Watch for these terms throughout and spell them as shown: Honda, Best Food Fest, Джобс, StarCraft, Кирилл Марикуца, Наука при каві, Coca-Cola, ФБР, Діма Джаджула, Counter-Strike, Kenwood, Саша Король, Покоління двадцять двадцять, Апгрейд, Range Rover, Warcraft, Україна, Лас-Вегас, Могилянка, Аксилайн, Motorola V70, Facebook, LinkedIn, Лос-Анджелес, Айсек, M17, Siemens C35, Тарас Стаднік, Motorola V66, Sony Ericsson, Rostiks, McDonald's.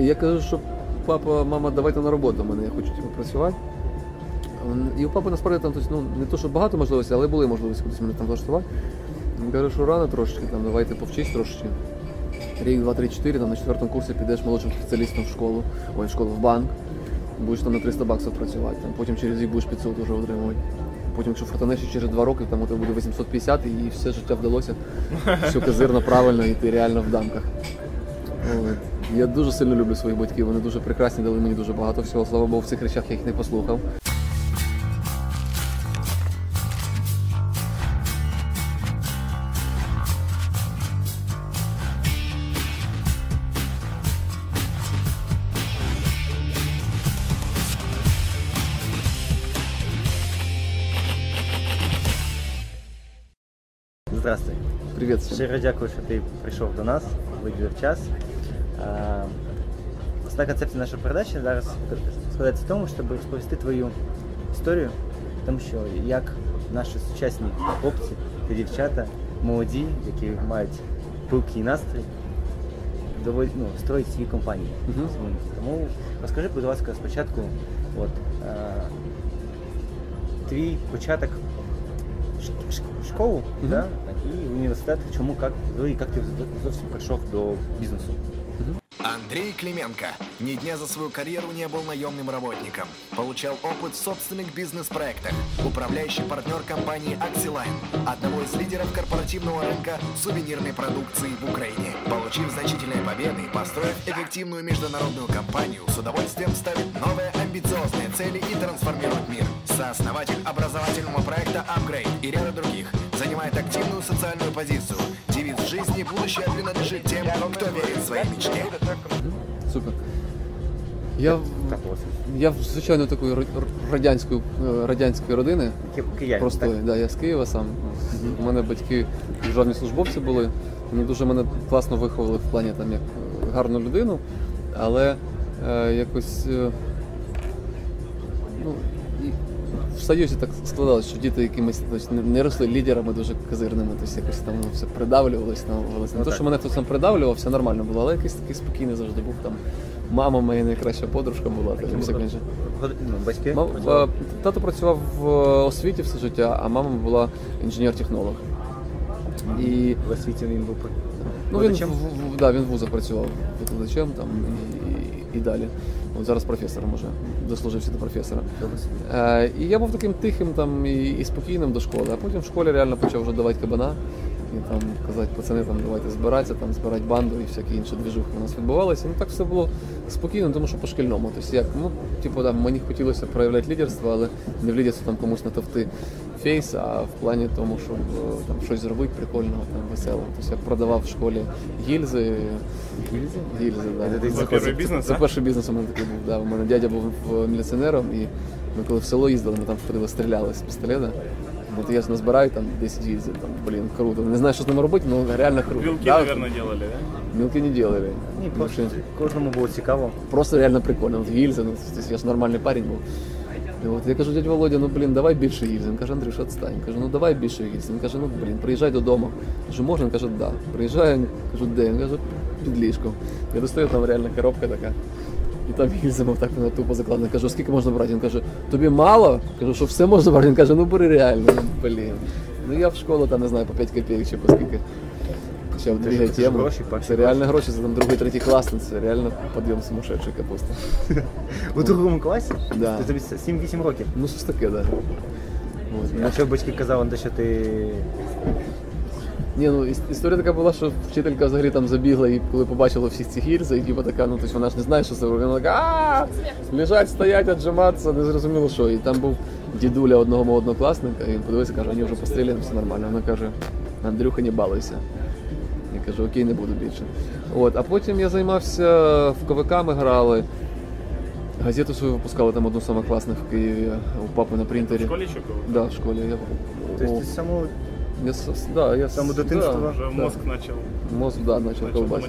Я кажу, що папа, мама, давайте на роботу мене, я хочу типу, працювати. І у папи насправді там ну, не то, що багато можливостей, але були можливості кудись мене там влаштувати. Він каже, що рано трошечки, там, давайте повчись трошечки. Рік, два, три, чотири, там, на четвертому курсі підеш молодшим спеціалістом в школу, ой, в школу, в банк. Будеш там на 300 баксів працювати, там, потім через рік будеш 500 вже отримувати. Потім, якщо фартанеш, через 2 роки там у тебе буде 850 і все життя вдалося, все козирно, правильно і ти реально в дамках. От. Я дуже сильно люблю своїх батьків, вони дуже прекрасні, дали мені дуже багато всього. Слава Богу, в цих речах я їх не послухав. Здравствуй. Привет всем. Щиро дякую, що ти прийшов до нас, виділив час. Основна концепція нашої передачі зараз складається в тому, щоб розповісти твою історію, тому що як наші сучасні хлопці та дівчата, молоді, які мають пилкий настрій, доводять, ну, строїть свої компанії. Тому розкажи, будь ласка, спочатку от, твій початок школу, да, і університет, чому, як, і як ти зовсім прийшов до бізнесу. Андрей Клименко ни дня за свою карьеру не был наемным работником. Получал опыт в собственных бизнес-проектах. Управляющий партнер компании «Аксилайн», одного из лидеров корпоративного рынка сувенирной продукции в Украине. Получив значительные победы и построив эффективную международную компанию, с удовольствием ставит новые амбициозные цели и трансформирует мир. Сооснователь образовательного проекта «Апгрейд» и ряда других. Занимает активную социальную позицию. Девиз жизни будущее принадлежит тем, кто верит в свои мечты. Супер. Я звичайно такої радянської родини. Київ, просто так? Да, я з Києва сам. У мене батьки державні службовці були. Вони дуже мене класно виховали в плані там як гарну людину, але якось ну, в Союзі так складалося, що діти якимись не росли лідерами дуже козирними, тобто якось там все придавлювалося. Не те, що мене хтось там придавлював, все нормально було, але якийсь такий спокійний завжди був. Там мама моя найкраща подружка була. Батьки? Тато працював в освіті все життя, а мама була інженер-технолог. І в освіті він був викладачем? Так, він в вузах працював викладачем і далі. От зараз професором уже, дослужився до професора. І я був таким тихим там, і спокійним до школи, а потім в школі реально почав вже давати кабана. І там казати, пацани, там, давайте збиратися, там, збирати банду і всякі інші движухи у нас відбувалися. Ну так все було спокійно, тому що по-шкільному. Тобто, як, ну, типу, да, мені хотілося проявляти лідерство, але не в лідерство там комусь натовти фейс, а в плані тому, щоб там, щось зробити прикольного, там, веселого. Тобто, я продавав в школі гільзи. Гільзи? Гільзи, так. Да. Це перший бізнес, так? Це перший бізнес у мене такий був, да. У мене дядя був міліціонером, і ми коли в село їздили, ми там ходили, стріляли з пістолета. Вот я же назбираю там 10 гильзов, там, блин, круто. Не знаю, что с ним работать, но реально круто. Мелки, да, наверное, делали, да? Мелки не делали. Не, просто каждому было цікаво. Просто реально прикольно. Вот гильзы, ну, я же нормальный парень был. И вот я говорю, дядя Володя, ну, блин, давай больше гильзы. Он говорит, Андрюш, отстань. Я говорю, ну, давай больше гильзы. Он говорит, ну, блин, приезжай до дома. Я говорю, можно? Он говорит, да. Приезжаю, я говорю, где? Он говорит, під ліжком. Я достаю, там реально коробка такая. І там гільзами так тупо закладено. Кажу, скільки можна брати? Він каже, тобі мало? Кажу, що все можна брати? Він каже, ну бери реально. Блін. Ну я в школу там, не знаю, по 5 копійок чи по скільки. Ще в другій тему. Це реально гроші, це там другий-третій клас, це реально підйом сумасшедший капусти. У другому класі? Да. Тобі 7-8 років? Ну щось таке, так. А що батьки казали, що ти... Ні, ну історія така була, що вчителька взагалі там забігла і коли побачила всіх цих гільзи, і типу така, ну тобто вона ж не знає, що це робить. Вона така, лежать, стоять, віджиматися, не зрозуміло що. І там був дідуля одного мого однокласника, і він подивився, каже, вони вже постріляли, все нормально. Вона каже, Андрюха, не балуйся. Я кажу, окей, не буду більше. От, а потім я займався, в КВК ми грали, газету свою випускали, там одну з самих класних в Києві, у папи на принтері. В школі чи КВК? Да, в школі. Тобто ти саму... Я сам у дитинства вже мозк почав. Мозк, да, почав ковбасити.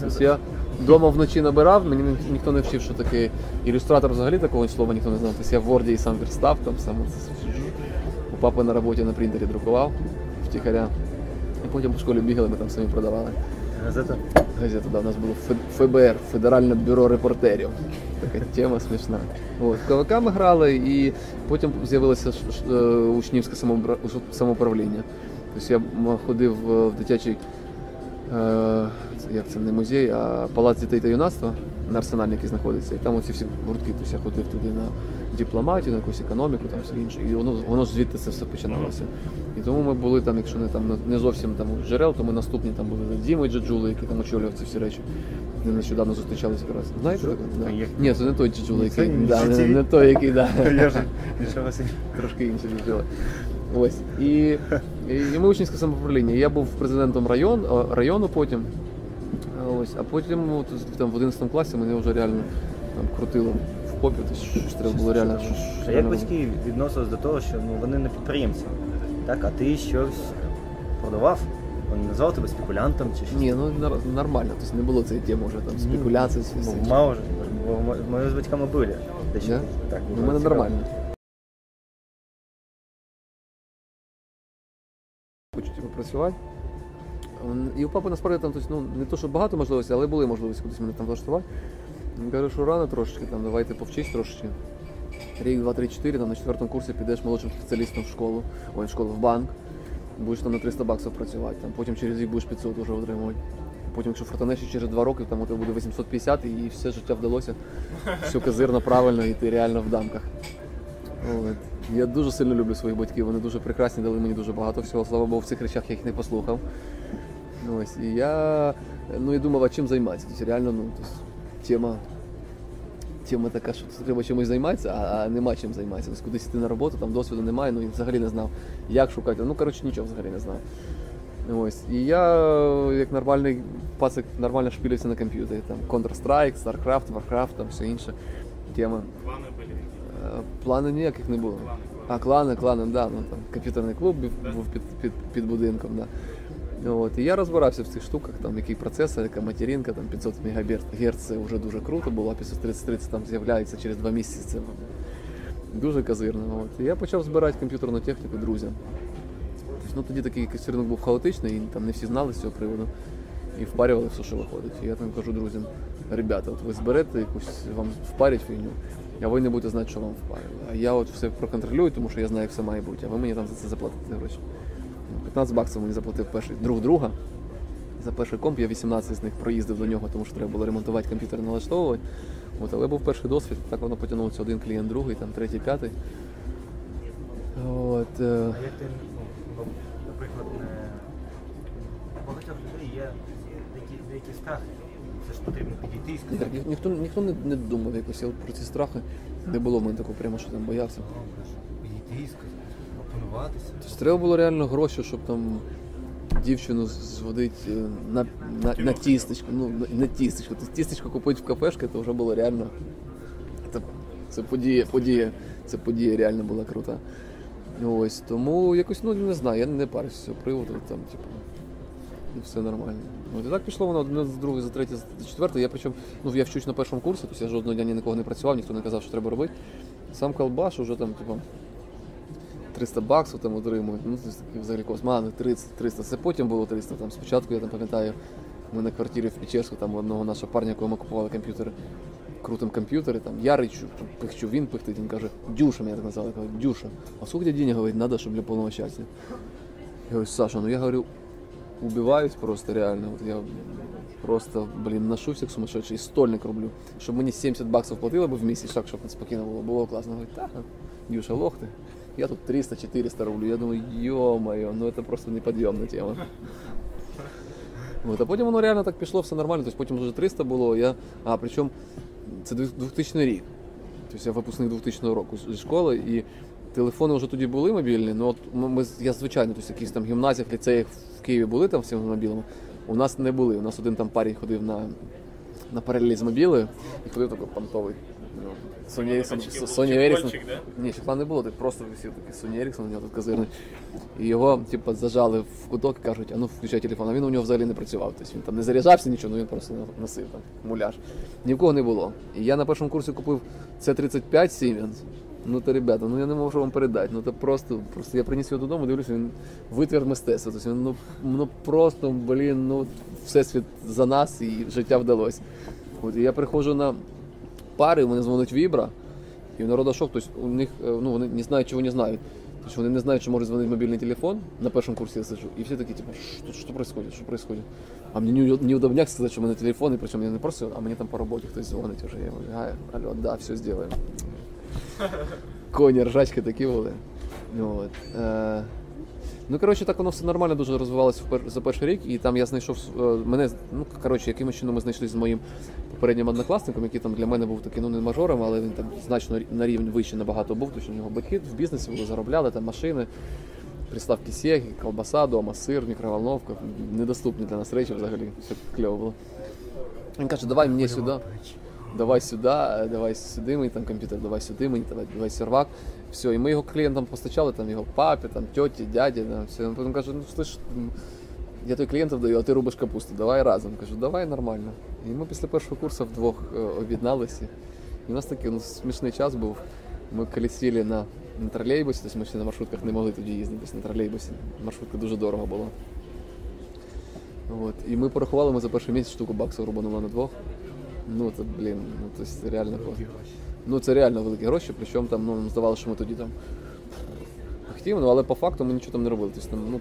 Тобто я вдома вночі набирав, мені ніхто не вчив, що таке ілюстратор взагалі такого слова ніхто не знав. Тобто я в Word і сам верстав, там сам у папи на роботі на принтері друкував втіхаря. І потім по школі бігали, ми там самі продавали. Газета? Газета, да, у нас було ФБР, Федеральне бюро репортерів. Така тема смішна. От, КВК ми грали, і потім з'явилося учнівське самоуправління. Тобто я ходив в дитячий, як це, не музей, а палац дітей та юнацтва на Арсенальній, який знаходиться. І там оці всі гуртки, тобто я ходив туди на дипломатію, на якусь економіку, там все інше. І воно ж звідти це все починалося. І тому ми були там, якщо не там не зовсім там джерел, то ми наступні там були Діма Джаджули, які там очолював ці всі речі. Ми нещодавно зустрічалися якраз. Знаєте? Да. Ні, це не той Джаджули, який, да, не той, який, да. Я ж мішався. Трошки інші джаджули. Ось. І ми учнівське самоуправління. Я був президентом району потім. Ось. А потім там, в 11 класі мене вже реально там, крутило в попі, щось треба було реально. А як батьки відносились до того, що ну, вони не підприємці? Так, а ти щось продавав? Він назвав тебе спекулянтом чи щось? Ні, ну нормально, тобто не було цієї теми вже там спекуляції. Ну, мало вже, бо ми з батьками були. Да? Так, у мене нормально. Хочу тебе працювати. І у папи насправді там, тобто, ну, не то, що багато можливостей, але були можливості кудись мене там влаштувати. Він каже, що рано трошечки, там, давай ти повчись трошечки. Рік, два, три, чотири, там, на 4-му курсі підеш молодшим спеціалістом в школу, ой, в школу, в банк. Будеш там на $300 працювати, там, потім через рік будеш 500 вже отримувати. Потім, якщо фартанеш, через 2 роки, там у тебе буде 850 і все життя вдалося. Все козирно, правильно, і ти реально в дамках. От. Я дуже сильно люблю своїх батьків, вони дуже прекрасні, дали мені дуже багато всього. Слава Богу, в цих речах я їх не послухав. Ось. І я, ну, я думав, а чим займатися. Тобто, реально, ну, тобто, тема така, що треба чимось займатися, а нема чим займатися. Тобто, кудись йти на роботу, там досвіду немає, ну і взагалі не знав, як шукати. Ну, коротше, нічого взагалі не знав. Ось. І я, як нормальний пацик, нормально шпілився на комп'ютері. Там Counter-Strike, StarCraft, Warcraft, там все інше. Тема. Плани були які? Плани ніяких не було. Клани, да. Ну, там, комп'ютерний клуб був під будинком, да. От, і я розбирався в цих штуках, там, який процесор, яка материнка, там, 500 МГц, це вже дуже круто було, а 530 там з'являється через 2 місяці, це дуже козирно. От. І я почав збирати комп'ютерну техніку друзям. Тобто, ну, тоді такий якийсь ринок був хаотичний, і там не всі знали з цього приводу, і впарювали все, що виходить. І я там кажу друзям, ребята, от ви зберете якусь, вам впарять фігню, а ви не будете знати, що вам впарили. А я от все проконтролюю, тому що я знаю, як все має бути, а ви мені там за це заплатите гроші. $15 мені заплатив перший друг за перший комп, я 18 з них проїздив до нього, тому що треба було ремонтувати комп'ютер і налаштовувати. От, але був перший досвід, так воно потягнулося один клієнт, другий, там, третій, п'ятий. От. А як ти, ну, наприклад, у багатьох людей є деякі страхи, це ж потрібно підійти і сказати. Ніхто не думав якось про ці страхи, не було в мене такого прямо, що там боявся. Підійти і сказати. Тобто треба було реально гроші, щоб там дівчину зводити на тістечко. Ну, на тістечко. Тобто тістечко купити в кафешки, то вже було реально. Це подія. Це подія реально була крута. Ось, тому якось, ну, не знаю, я не парюсь з цього приводу, там, типу, все нормально. От, і так пішло воно одне за друге, за третє, за четверте. Я причому, ну, я вчусь на першому курсі, тобто я жодного дня ні на кого не працював, ніхто не казав, що треба робити. Сам колбаш уже там, типу, $300 там отримують, ну, такі взагалі космани, 30-300, це потім було 300, там, спочатку, я там пам'ятаю, ми на квартирі в Печерську, там, у одного нашого парня, якого ми купували комп'ютери, крутим комп'ютери, там, я ричу, пихчу, він пихтить, він каже, Дюша, мене так назвали, каже, Дюша, а скільки денег, говорить, треба, щоб для повного щастя? Я говорю, Саша, ну, я говорю, убиваюсь просто, реально, от я просто, блін, ношусь як сумасшедший, і стольник роблю, щоб мені $70 платило б в місяць, так, щоб спокійно було класно, говорить, так, Дюша, лох ти. Я тут 300-400 рублю, я думаю, ё-моё, ну это просто неподъемная тема. Вот, а потім воно реально так пішло, все нормально, тобто потім вже 300 було, а причому це 2000 рік, тобто я випускник 2000 року зі школи, і телефони вже тоді були мобільні, ну от я звичайно, тобто якісь там гімназіях, ліцеях в Києві були там всі мобілами, у нас не були, у нас один там парень ходив на паралелі з мобілею і ходив такий понтовий. Sony Ericsson. Ні, ще план не було, просто висів такий Sony Ericsson, у нього тут козирний. І його, типу, зажали в куток і кажуть, а ну включай телефон. А він у нього взагалі не працював. Тобто він там не заряджався нічого, ну він просто носив там муляж. Ні в кого не було. І я на першому курсі купив C35 Siemens. Ну то, ребята, ну я не можу вам передати. Ну то просто я приніс його додому, дивлюся, він витвір мистецтва. Тобто, ну просто, блін, ну всесвіт за нас і життя вдалося. От, і я приходжу на пари, вони дзвонять Вібра, і в народу шок, тобто у них, ну вони не знають, чого не знають. Тобто вони не знають, що можуть дзвонити мобільний телефон, на першому курсі я сиджу, і всі такі, типу, що відбувається? А мені неудобняк сказати, що в мене телефон, і причому я не просто, а мені там по роботі хтось дзвонить вже, я говорю, алло, да, все зробимо. Коні, ржачки такі були. От. Ну, коротше, так воно все нормально дуже розвивалося за перший рік, і там я знайшов мене, ну, коротше, якимось чином ми знайшли з моїм попереднім однокласником, який там для мене був такий, ну, не мажором, але він там значно на рівень вище набагато був, тому що в нього бекхід в бізнесі було, заробляли там машини, приставки Sega, колбаса дома, сир, мікроволновка, недоступні для нас речі взагалі, все кльово було. Він каже, давай мені сюди. Давай сюди мені там комп'ютер, давай сервак. Все, і ми його клієнтам постачали, там його папі, там тьоті, дяді, там все. Потім каже, ну слиш, я той клієнтів даю, а ти рубиш капусту, давай разом. Кажу, давай нормально. І ми після першого курсу вдвох об'єдналися. І у нас такий смішний час був. Ми колісили на тролейбусі, тобто ми ще на маршрутках не могли тоді їздити, на тролейбусі. Маршрутка дуже дорого була. От. І ми порахували, ми за перший місяць штуку баксів рубанули на двох. Ну це, блін, ну це реально круто. Ну це реально великі гроші, причому там, ну, здавалося, що ми тоді там активно, але по факту ми нічого там не робили. Тобто, ну,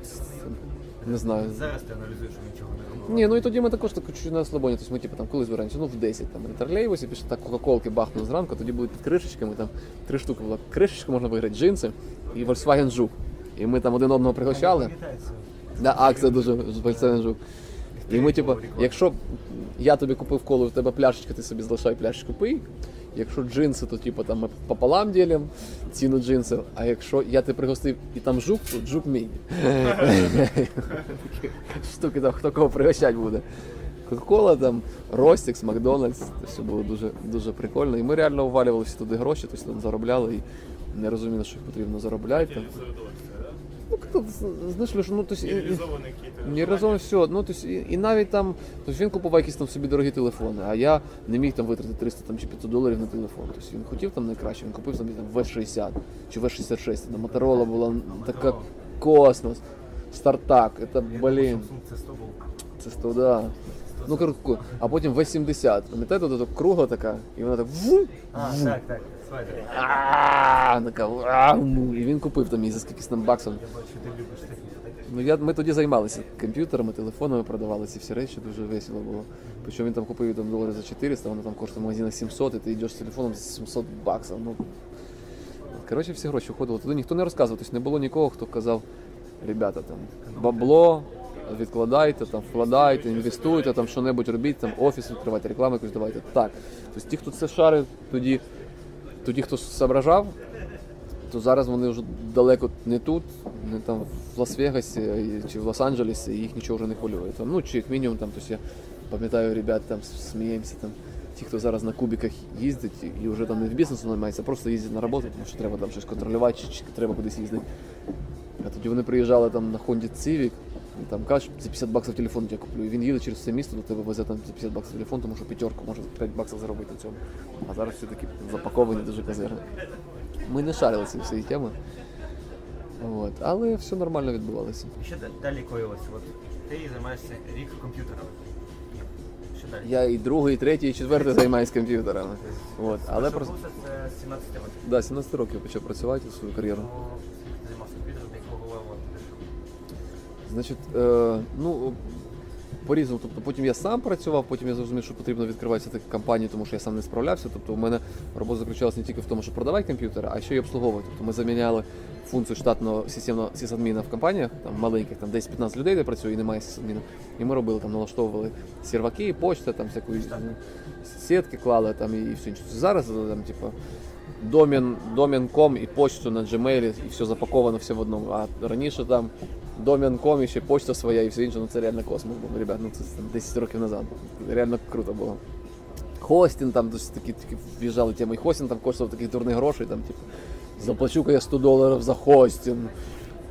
не знаю. Зараз ти аналізуєш, що нічого не робили. Ні, ну і тоді ми також так чуть на слабоні. Тобто ми типу там колись вранці, ну в 10 там на тролейбусі пішли, так Coca-Cola бахнули зранку, тоді були під кришечками, там 3 штуки було. Кришечку можна виграти, джинси і Volkswagen Жук. І ми там один одного пригощали. Да, акція дуже Volkswagen Жук. І ми типу, якщо я тобі купив колу, у тебе пляшечка, ти собі залишай пляшечку, пий. Якщо джинси, то типу там ми пополам ділимо ціну джинсів, а якщо я тебе пригостив і там жук, то жук мій. Штуки там, хто кого пригощати буде. Coca-Cola там, Rostiks, McDonald's, це все було дуже прикольно. І ми реально увалювалися туди гроші, тобто там заробляли і не розуміли, що їх потрібно заробляти. Ну, знаєш, Леш, ну, то есть... Нереалізовано все, ну, то есть, і навіть там, то есть він купував якісь там собі дорогі телефони, а я не міг там витратити 300 там, чи $500 на телефон, то есть він хотів там найкраще, він купив там V60 чи V66, там Motorola була така космос, стартак, це, блін, це 100, да. Ну, коротко, а потім V70, пам'ятаєте, от кругла така, і вона так ву, так. І він купив там її за скількись там баксів. Ми тоді займалися комп'ютерами, телефонами, продавали ці всі речі, дуже весело було. Причому він там купив її $4 за 400, вона там коштує в магазинах $700, і ти йдеш з телефоном за $700. Коротше, всі гроші уходили туди, ніхто не розказував, тобто не було нікого, хто казав, ребята, там, бабло, відкладайте, там, вкладайте, інвестуйте, там, що-небудь робіть, там, офіс відкривайте, рекламу якусь давайте. Так, тобто ті, хто це шарив, тоді, хто соображав, то зараз вони вже далеко не тут, не там в Лас-Вегасі чи в Лос-Анджелесі, і їх нічого вже не хвилює. Там, ну, чи як мінімум, там, я пам'ятаю, ребят, там сміємося, там, ті, хто зараз на кубиках їздить і вже там не в бізнесу займається, а просто їздять на роботу, тому що треба там щось контролювати, чи треба кудись їздити. А тоді вони приїжджали там на Honda Civic, і там кажуть, за $50 телефон я куплю. І він їде через все місто, до тебе везе там за $50 телефон, тому що п'ятерку може $5 заробити на цьому. А зараз все такі запаковані дуже казерно. Ми не шарили ці всі теми. От. Але все нормально відбувалося. І що далі коїлося? От ти займаєшся рік комп'ютерами. Що далі? Я і другий, і третій, і четвертий займаюся комп'ютерами. От. Але просто це 17 років. Да, 17 років почав працювати свою кар'єру. Значить, ну, по-різному, тобто потім я сам працював, потім я зрозумів, що потрібно відкриватися такі компанії, тому що я сам не справлявся, тобто у мене робота заключалася не тільки в тому, що продавати комп'ютери, а ще й обслуговувати. Тобто ми заміняли функцію штатного сисадміна в компаніях, там маленьких, там десь 15 людей, де працює і немає сисадміна, і ми робили, там налаштовували серваки, почта, там всяку сітки клали, там і все інше. Зараз, там, типу, домен.com і почту на Gmail, і все запаковано все в одному, а раніше там домен.com і ще почта своя і все інше, ну це реально космос був, ребят, ну це там 10 років назад, реально круто було. Хостінг там, досить такі в'їжджали теми, і хостінг там коштував таких дурних грошей, там, типу, заплачу-ка я $100 за хостінг.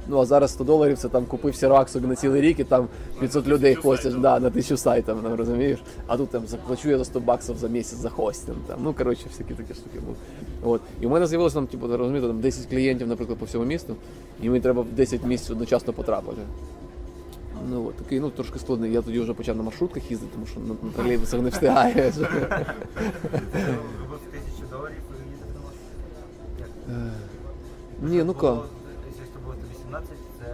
Ну а зараз $100 це там купив сіраксок на цілий рік і там 500 людей хостять, да, на 1000 сайтів, ну, розумієш? А тут там заплачу я за $100 за місяць за хостинг, там, ну коротше, всякі такі штуки були. От. І в мене з'явилося там, типу, розумієте, там 10 клієнтів, наприклад, по всьому місту, і мені треба в 10 місць одночасно потрапити. Ну от, такий, ну трошки складний. Я тоді вже почав на маршрутках їздити, тому що на тролейбусах не встигає. $1000 їздити на маршрутках? Ні, ну-ка. Якщо було 118, це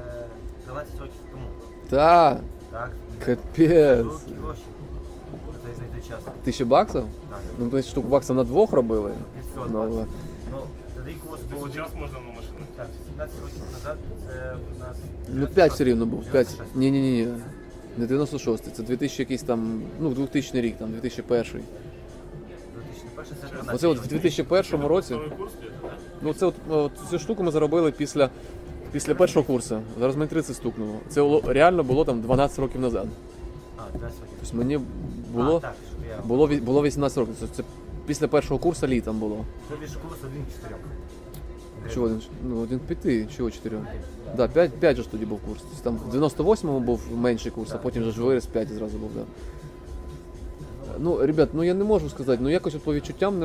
12 років тому. Так. Так. Капець. Це знайти час. $1000? Так. Ну, то штук баксів на двох робили. Ну, час можна на машину. Так, 17 років назад це у нас... Ну, 5 все рівно був. 5. Ні-ні-ні. Не 96-й. Це 2000 якийсь там... Ну, 2000 рік, там, 2001-й. Оце от в 2001 році... Ну, це от цю штуку ми заробили після першого курсу. Зараз мені 30 стукнуло. Це реально було там 12 років назад. Тобто мені було 18 років. Це після першого курсу літом було. Це більше курсу 1-4. Чого 1-4? Ну, 1-5, чого 4? Так, 5 же ж тоді був курс. Там в 98-му був менший курс, а потім же ж виріс 5 зразу був, так. Ну, ребят, ну я не можу сказати, ну якось по відчуттям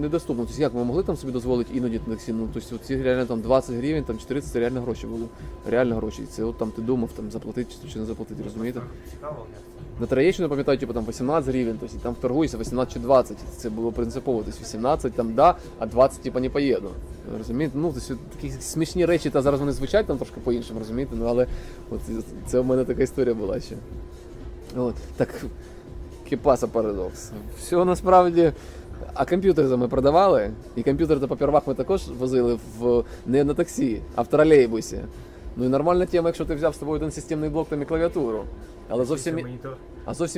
недоступно. Тобто як ми могли там собі дозволити іноді таксі? Ну, тобто ці реально там 20 гривень, там 40 – це реально гроші були. Реально гроші. І це от там ти думав, там заплатити чи не заплатити, розумієте? На Троєщину, пам'ятаю, типу там 18 гривень, тобто там торгуєшся 18 чи 20. Це було принципово, тобто 18 там да, а 20 типу не поїду. Розумієте? Ну, тобто такі смішні речі, та зараз вони звучать там трошки по-іншому, розумієте? Ну, але от це в мене така історія була ще. От, так. Кіпаса парадокс. Все насправді, а комп'ютер ми продавали, і комп'ютер по первах ми також возили не на таксі, а в тролейбусі. Ну і нормальна тема, якщо ти взяв з тобою один системний блок там і клавіатуру. Але зовсім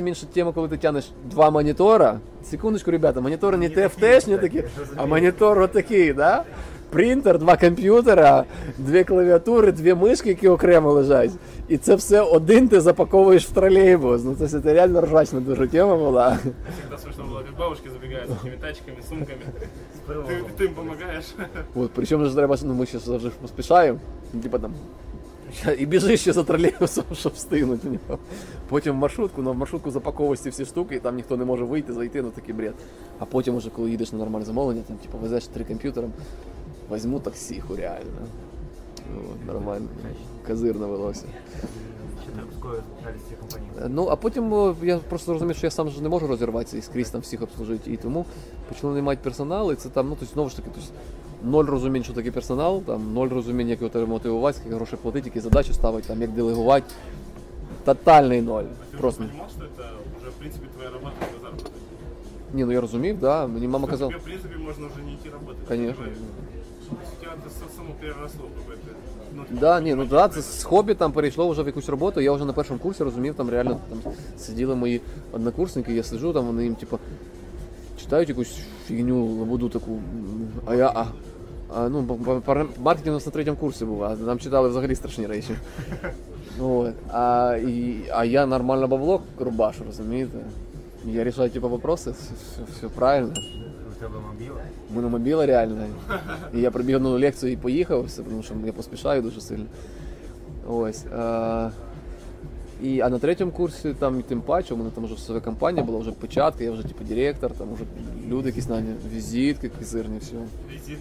інша тема, коли ти тянеш два монітора. Секундочку, ребята, монітори не ТФТшні такі, а монітор отакий, да? Принтер, два комп'ютера, дві клавіатури, дві мишки, які окремо лежать. І це все один ти запаковуєш в тролейбус. Ну це реально ржачна дуже тема була. Всегда смішно було, як бабушки забігають з такими тачками, сумками. Ти їм допомагаєш. Причому ж треба, ну ми ще завжди поспішаємо. Типа там. І біжиш ще за тролейбусом, щоб встигнути в нього. Потім в маршрутку, ну в маршрутку запаковуєшся всі штуки, і там ніхто не може вийти, зайти, ну такий бред. А потім уже, коли їдеш на нормальне замовлення, там типу везеш 3 комп'ютера. Возьму таксиху, реально. Ну, нормально. Козирно велося. Ну, а потім я просто розумів, що я сам ж не можу розірватися і скрізь там всіх обслужити. І тому почали наймати персонал, і це там, ну, тобто, знову ж таки, тобто, ноль розумінь, що таке персонал, там, ноль розумінь, як його мотивувати, скільки грошей платити, які задачі ставити, там, як делегувати. Тотальний ноль. Просто. А ти розумів, що це вже, в принципі, твоя робота на заробітку? Ні, ну я розумів, да, мені мама казала. Тобі, в принципі, можна вже не йти працювати. Конечно. Да, ні, ну да, це з хобі там перейшло вже в якусь роботу. Я вже на першому курсі розумів, там реально там сиділи мої однокурсники, я сиджу, там вони їм типу читають якусь фігню, лабуду таку. А я ну, маркетинг у нас на третьому курсі був, а нам читали взагалі страшні речі. От. А я нормально бабло рубашу, розумієте? Я решаю типа вопросы, все правильно. У тебя мобила? Мы на мобила реально. И я пробіг одну лекцію і поїхав, тому що я поспішаю дуже сильно. Ось. А на третьому курсі там тим паче, у мене там вже своя компанія була, вже початки, я вже типу директор, там вже люди якісь на візитки, козирні, все. Візитки,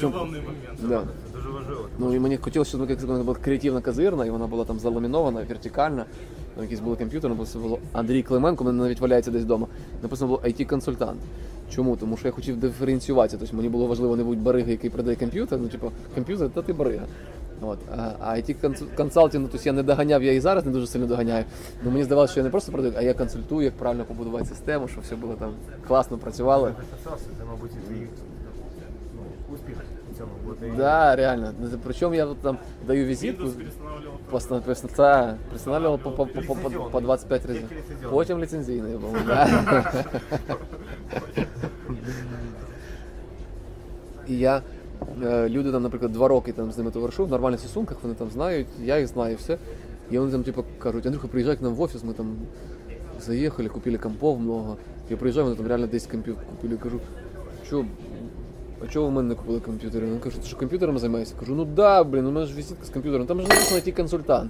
це головний момент. Да. Це дуже важливо. Ну і мені хотілося, щоб вона була креативно козирна, і вона була там заламінована, вертикальна. Там якийсь був комп'ютер, написано було Андрій Клименко, у мене навіть валяється десь вдома. Написано було IT-консультант. Чому? Тому що я хотів диференціюватися. Тобто мені було важливо не бути барига, який продає комп'ютер. Ну, типу, комп'ютер, та ти барига. От. А IT-консалтинг, тобто я не доганяв, я і зараз не дуже сильно доганяю. Ну мені здавалося, що я не просто продаю, а я консультую, як правильно побудувати систему, щоб все було там класно працювало. Це, мабуть, і твій успіх. Да, реально. Причем я вот там даю визитку, перестанавливал по 25 раз. Потом лицензийный был, да. И я, люди там, например, 2 роки там с ними товаришу, в нормальных стосунках, они там знают, я их знаю, все. И они там типа говорят: Андрюха, приезжай к нам в офис, мы там заехали, купили компов много. Я приезжаю, они там реально 10 компов купили, говорю: что? а чого в мене не купили комп'ютери? Він каже, ти що комп'ютером займаєшся? Кажу, ну да, блін, у мене ж візитка з комп'ютером, там же написано IT-консультант.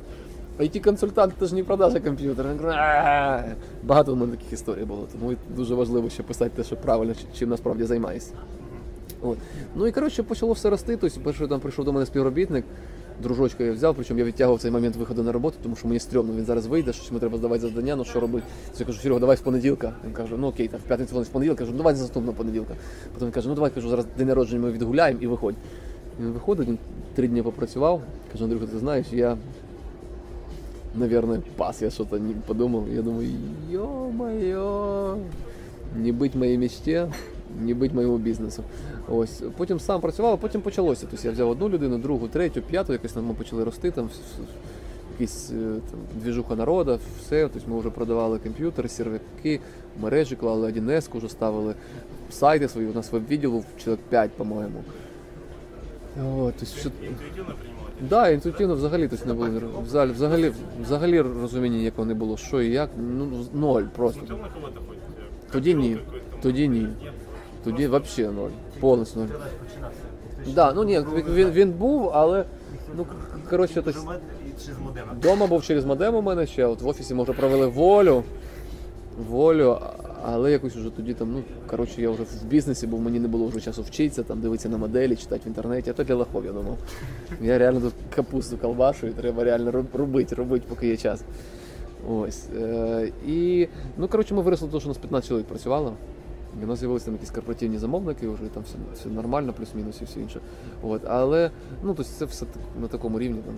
IT-консультант, це ж не продажа комп'ютера. Багато в мене таких історій було, тому дуже важливо ще писати те, що правильно, чим насправді займаєшся. От. Ну і коротше почало все рости, тобто перший там прийшов до мене співробітник, дружочка я взяв, причому я відтягував цей момент виходу на роботу, тому що мені стрьомно, він зараз вийде, щось ми треба здавати завдання, ну що робити. Я кажу, Серега, давай з понеділка. Він каже, ну окей, там в п'ятницю вони з понеділка, я кажу, ну давай з наступного понеділка. Потім він каже, ну давай, кажу, зараз день народження ми відгуляємо і виходь. Він виходить, він 3 дні попрацював, каже, Андрюха, ти знаєш, я, наверное, пас, я щось подумав, я думаю, йо-моє, не бить моїй мечті, не бить моєму бізнесу. Ось. Потім сам працював, а потім почалося. Тобто я взяв одну людину, другу, третю, п'яту, якось ми почали рости, там якісь двіжуха народу, все. Тобто ми вже продавали комп'ютери, серваки, мережі клали, 1С, вже ставили сайти свої, у нас веб-відділ був чоловік 5, по-моєму. Інтуїтивно приймали? Так, інтуїтивно взагалі не було, взагалі розуміння ніякого не було, що і як, ну, ноль просто. Тоді ні. Тоді взагалі ноль, повністю ноль. Так, ну ні, він був, але, ну, коротше, вдома був через модем у мене ще, от в офісі ми вже провели волю, але якось вже тоді там, ну, коротше, я вже в бізнесі, бо мені не було вже часу вчитися, там, дивитися на моделі, читати в інтернеті, а то для лохов, я думав. Я реально тут капусту колбашу і треба реально робити, поки є час. Ось, і, ну, коротше, ми виросли того, що у нас 15 чоловік працювало. У нас з'явилися там якісь корпоративні замовники, вже там все нормально, плюс-мінус і все інше. От, але, ну, тобто це все на такому рівні, там,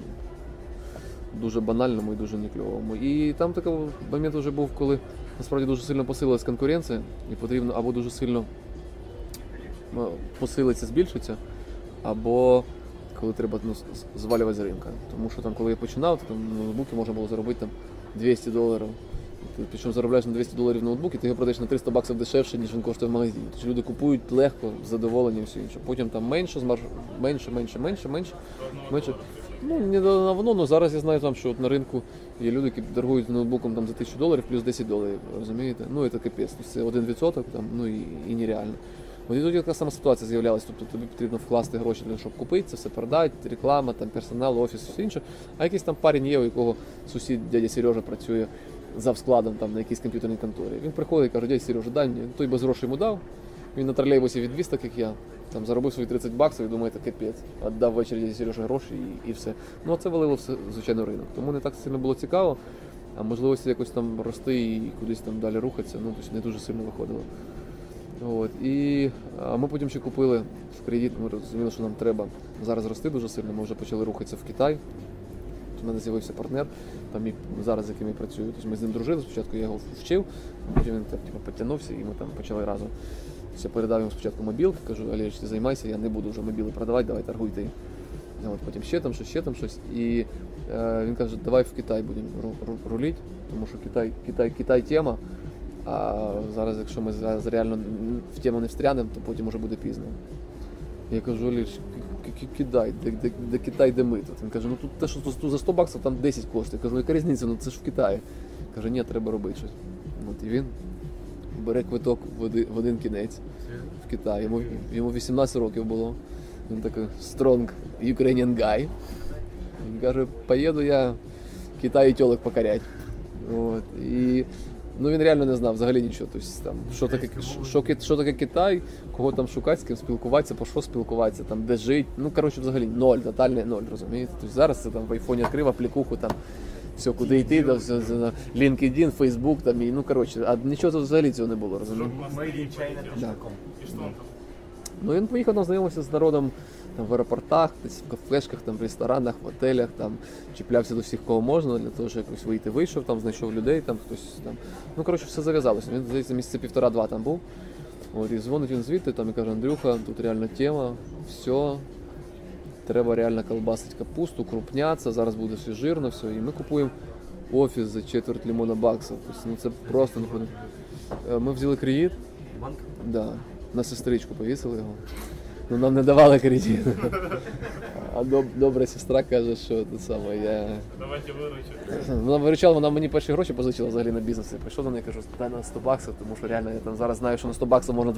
дуже банальному і дуже некльовому. І там такий момент вже був, коли насправді дуже сильно посилилась конкуренція, і потрібно або дуже сильно посилиться, збільшиться, або коли треба, ну, звалювати з ринка. Тому що там, коли я починав, то там на ноутбуки можна було заробити там $200. Ти причому заробляєш на $200 ноутбук, і ти його продаєш на $300 дешевше, ніж він коштує в магазині. Тобто люди купують легко, задоволені і все інше. Потім там менше. Ну, не давно, але зараз я знаю, там, що от на ринку є люди, які торгують ноутбуком там, за $1000 плюс $10, розумієте? Ну, це капець, це 1%, там, ну, і нереально. От і тут яка сама ситуація з'являлася, тобто тобі потрібно вкласти гроші, щоб купити, це все продати, реклама, там, персонал, офіс, все інше. А якийсь там парень є, у якого сусід, дядя Сережа, працює завскладом там на якійсь комп'ютерній конторі. Він приходить і каже, дядь Сережа, дай мені, той без грошей йому дав, він на тролейбусі відвіз, так як я, там заробив свої $30 і думає, це капець, віддав ввечері дяді Сережі гроші і все. Ну а це валило все, звичайно, ринок, тому не так сильно було цікаво, а можливості якось там рости і кудись там далі рухатися, ну тобто не дуже сильно виходило. От, і ми потім ще купили в кредит, ми розуміли, що нам треба зараз рости дуже сильно, ми вже почали рухатися в Китай. У мене з'явився партнер, там, зараз з яким я працюю. Тобто ми з ним дружили, спочатку я його вчив, потім він так, типу, підтягнувся і ми там почали разом. Я передав йому спочатку мобілки, кажу, Олеж, ти займайся, я не буду вже мобіли продавати, давай торгуй ти. От, потім ще там щось. І він каже, давай в Китай будемо рулити, тому що Китай тема, а зараз якщо ми зараз реально в тему не встрянемо, то потім вже буде пізно. Я кажу, Олеж, Китай, де Китай, де ми тут. Він каже, ну тут те, що тут за $100, там 10 коштує. Я кажу, яка різниця, ну це ж в Китаї. Каже, ні, треба робити щось. От, і він бере квиток в один кінець в Китай. Йому 18 років було. Він такий strong Ukrainian guy. Він каже, поїду я Китай і тілок покорять. От, і, ну, він реально не знав взагалі нічого. Тобто, там, що таке Китай, кого там шукати, з ким спілкуватися, по що спілкуватися, там, де жити. Ну, коротше, взагалі ноль, тотальний ноль, розумієте? Тобто зараз це там в айфоні відкрив аплікуху, там, все, куди йти, там, все, LinkedIn, Facebook, там, і, ну, коротше, а нічого тут взагалі цього не було, розумієте? Ну, він поїхав, там, знайомився з народом там, в аеропортах, десь в кафешках, там, в ресторанах, в отелях, там, чіплявся до всіх, кого можна, для того, щоб якось вийшов, там, знайшов людей, там, хтось, там, ну, коротше, все зав'язалося. Він, здається, місяця 1,5-2 там був, от, і дзвонить він звідти, там, і каже, Андрюха, тут реально тема, все, треба реально колбасити капусту, крупняться, зараз буде все жирно, все, і ми купуємо офіс за $250. Тобто, ну, це просто, ну, ми взяли кредит, да, на сестричку повісили його. Ну, нам не давали кредит. А добра сестра каже, що те саме, я... Давайте виручу. Вона виручала, вона мені перші гроші позичила взагалі на бізнес. Я прийшов до неї і кажу, дай на 100 баксів, тому що реально я там зараз знаю, що на 100 баксів можна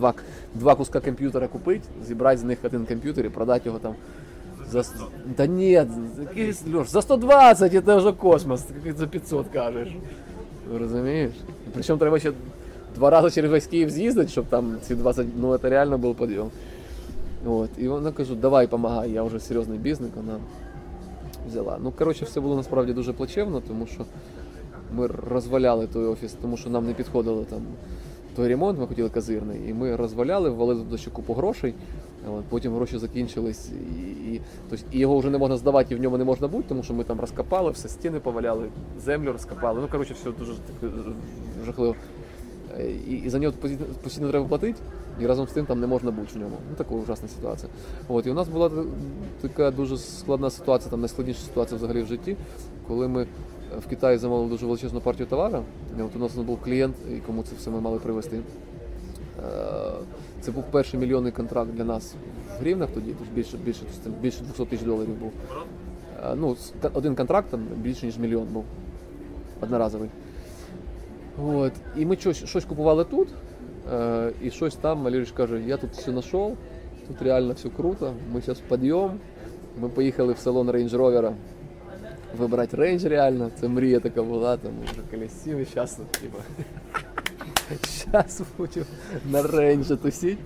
два куска комп'ютера купити, зібрати з них один комп'ютер і продати його там. За... Да нет, Леш, за 120 это уже космос, как за 500 кажешь. Разумеешь? Причем треба еще два раза через весь Киев съездить, чтобы там все 20, ну это реально был подъем. Вот, и она кажу, давай помогай, я уже серьезный бизнес, она взяла. Ну, короче, все было насправді дуже плачевно, тому що ми розваляли той офіс, тому що нам не підходило там той ремонт, ми хотіли казирний, і ми розваляли, ввалили туди ще купу грошей. От, потім гроші закінчились, і його вже не можна здавати, і в ньому не можна бути, тому що ми там розкопали, все, стіни поваляли, землю розкопали, ну, коротше, все дуже так, жахливо. І за нього постійно треба платити, і разом з тим там не можна бути в ньому. Ну, така ужасна ситуація. От, і у нас була така дуже складна ситуація, там найскладніша ситуація взагалі в житті, коли ми в Китаї замовили дуже величезну партію товару. От у нас був клієнт, і кому це все ми мали привезти. Це був перший мільйонний контракт для нас в гривнах тоді, більше 200 тисяч доларів був. Ну, один контракт там більше, ніж мільйон був, одноразовий. От. І ми щось купували тут, і щось там, Валерійович каже, я тут все знайшов, тут реально все круто, ми зараз підйом, ми поїхали в салон рейндж-ровера вибирати рейндж реально, це мрія така була, там вже колесів, і щас, типу. Зараз будемо на рейнджі тусити,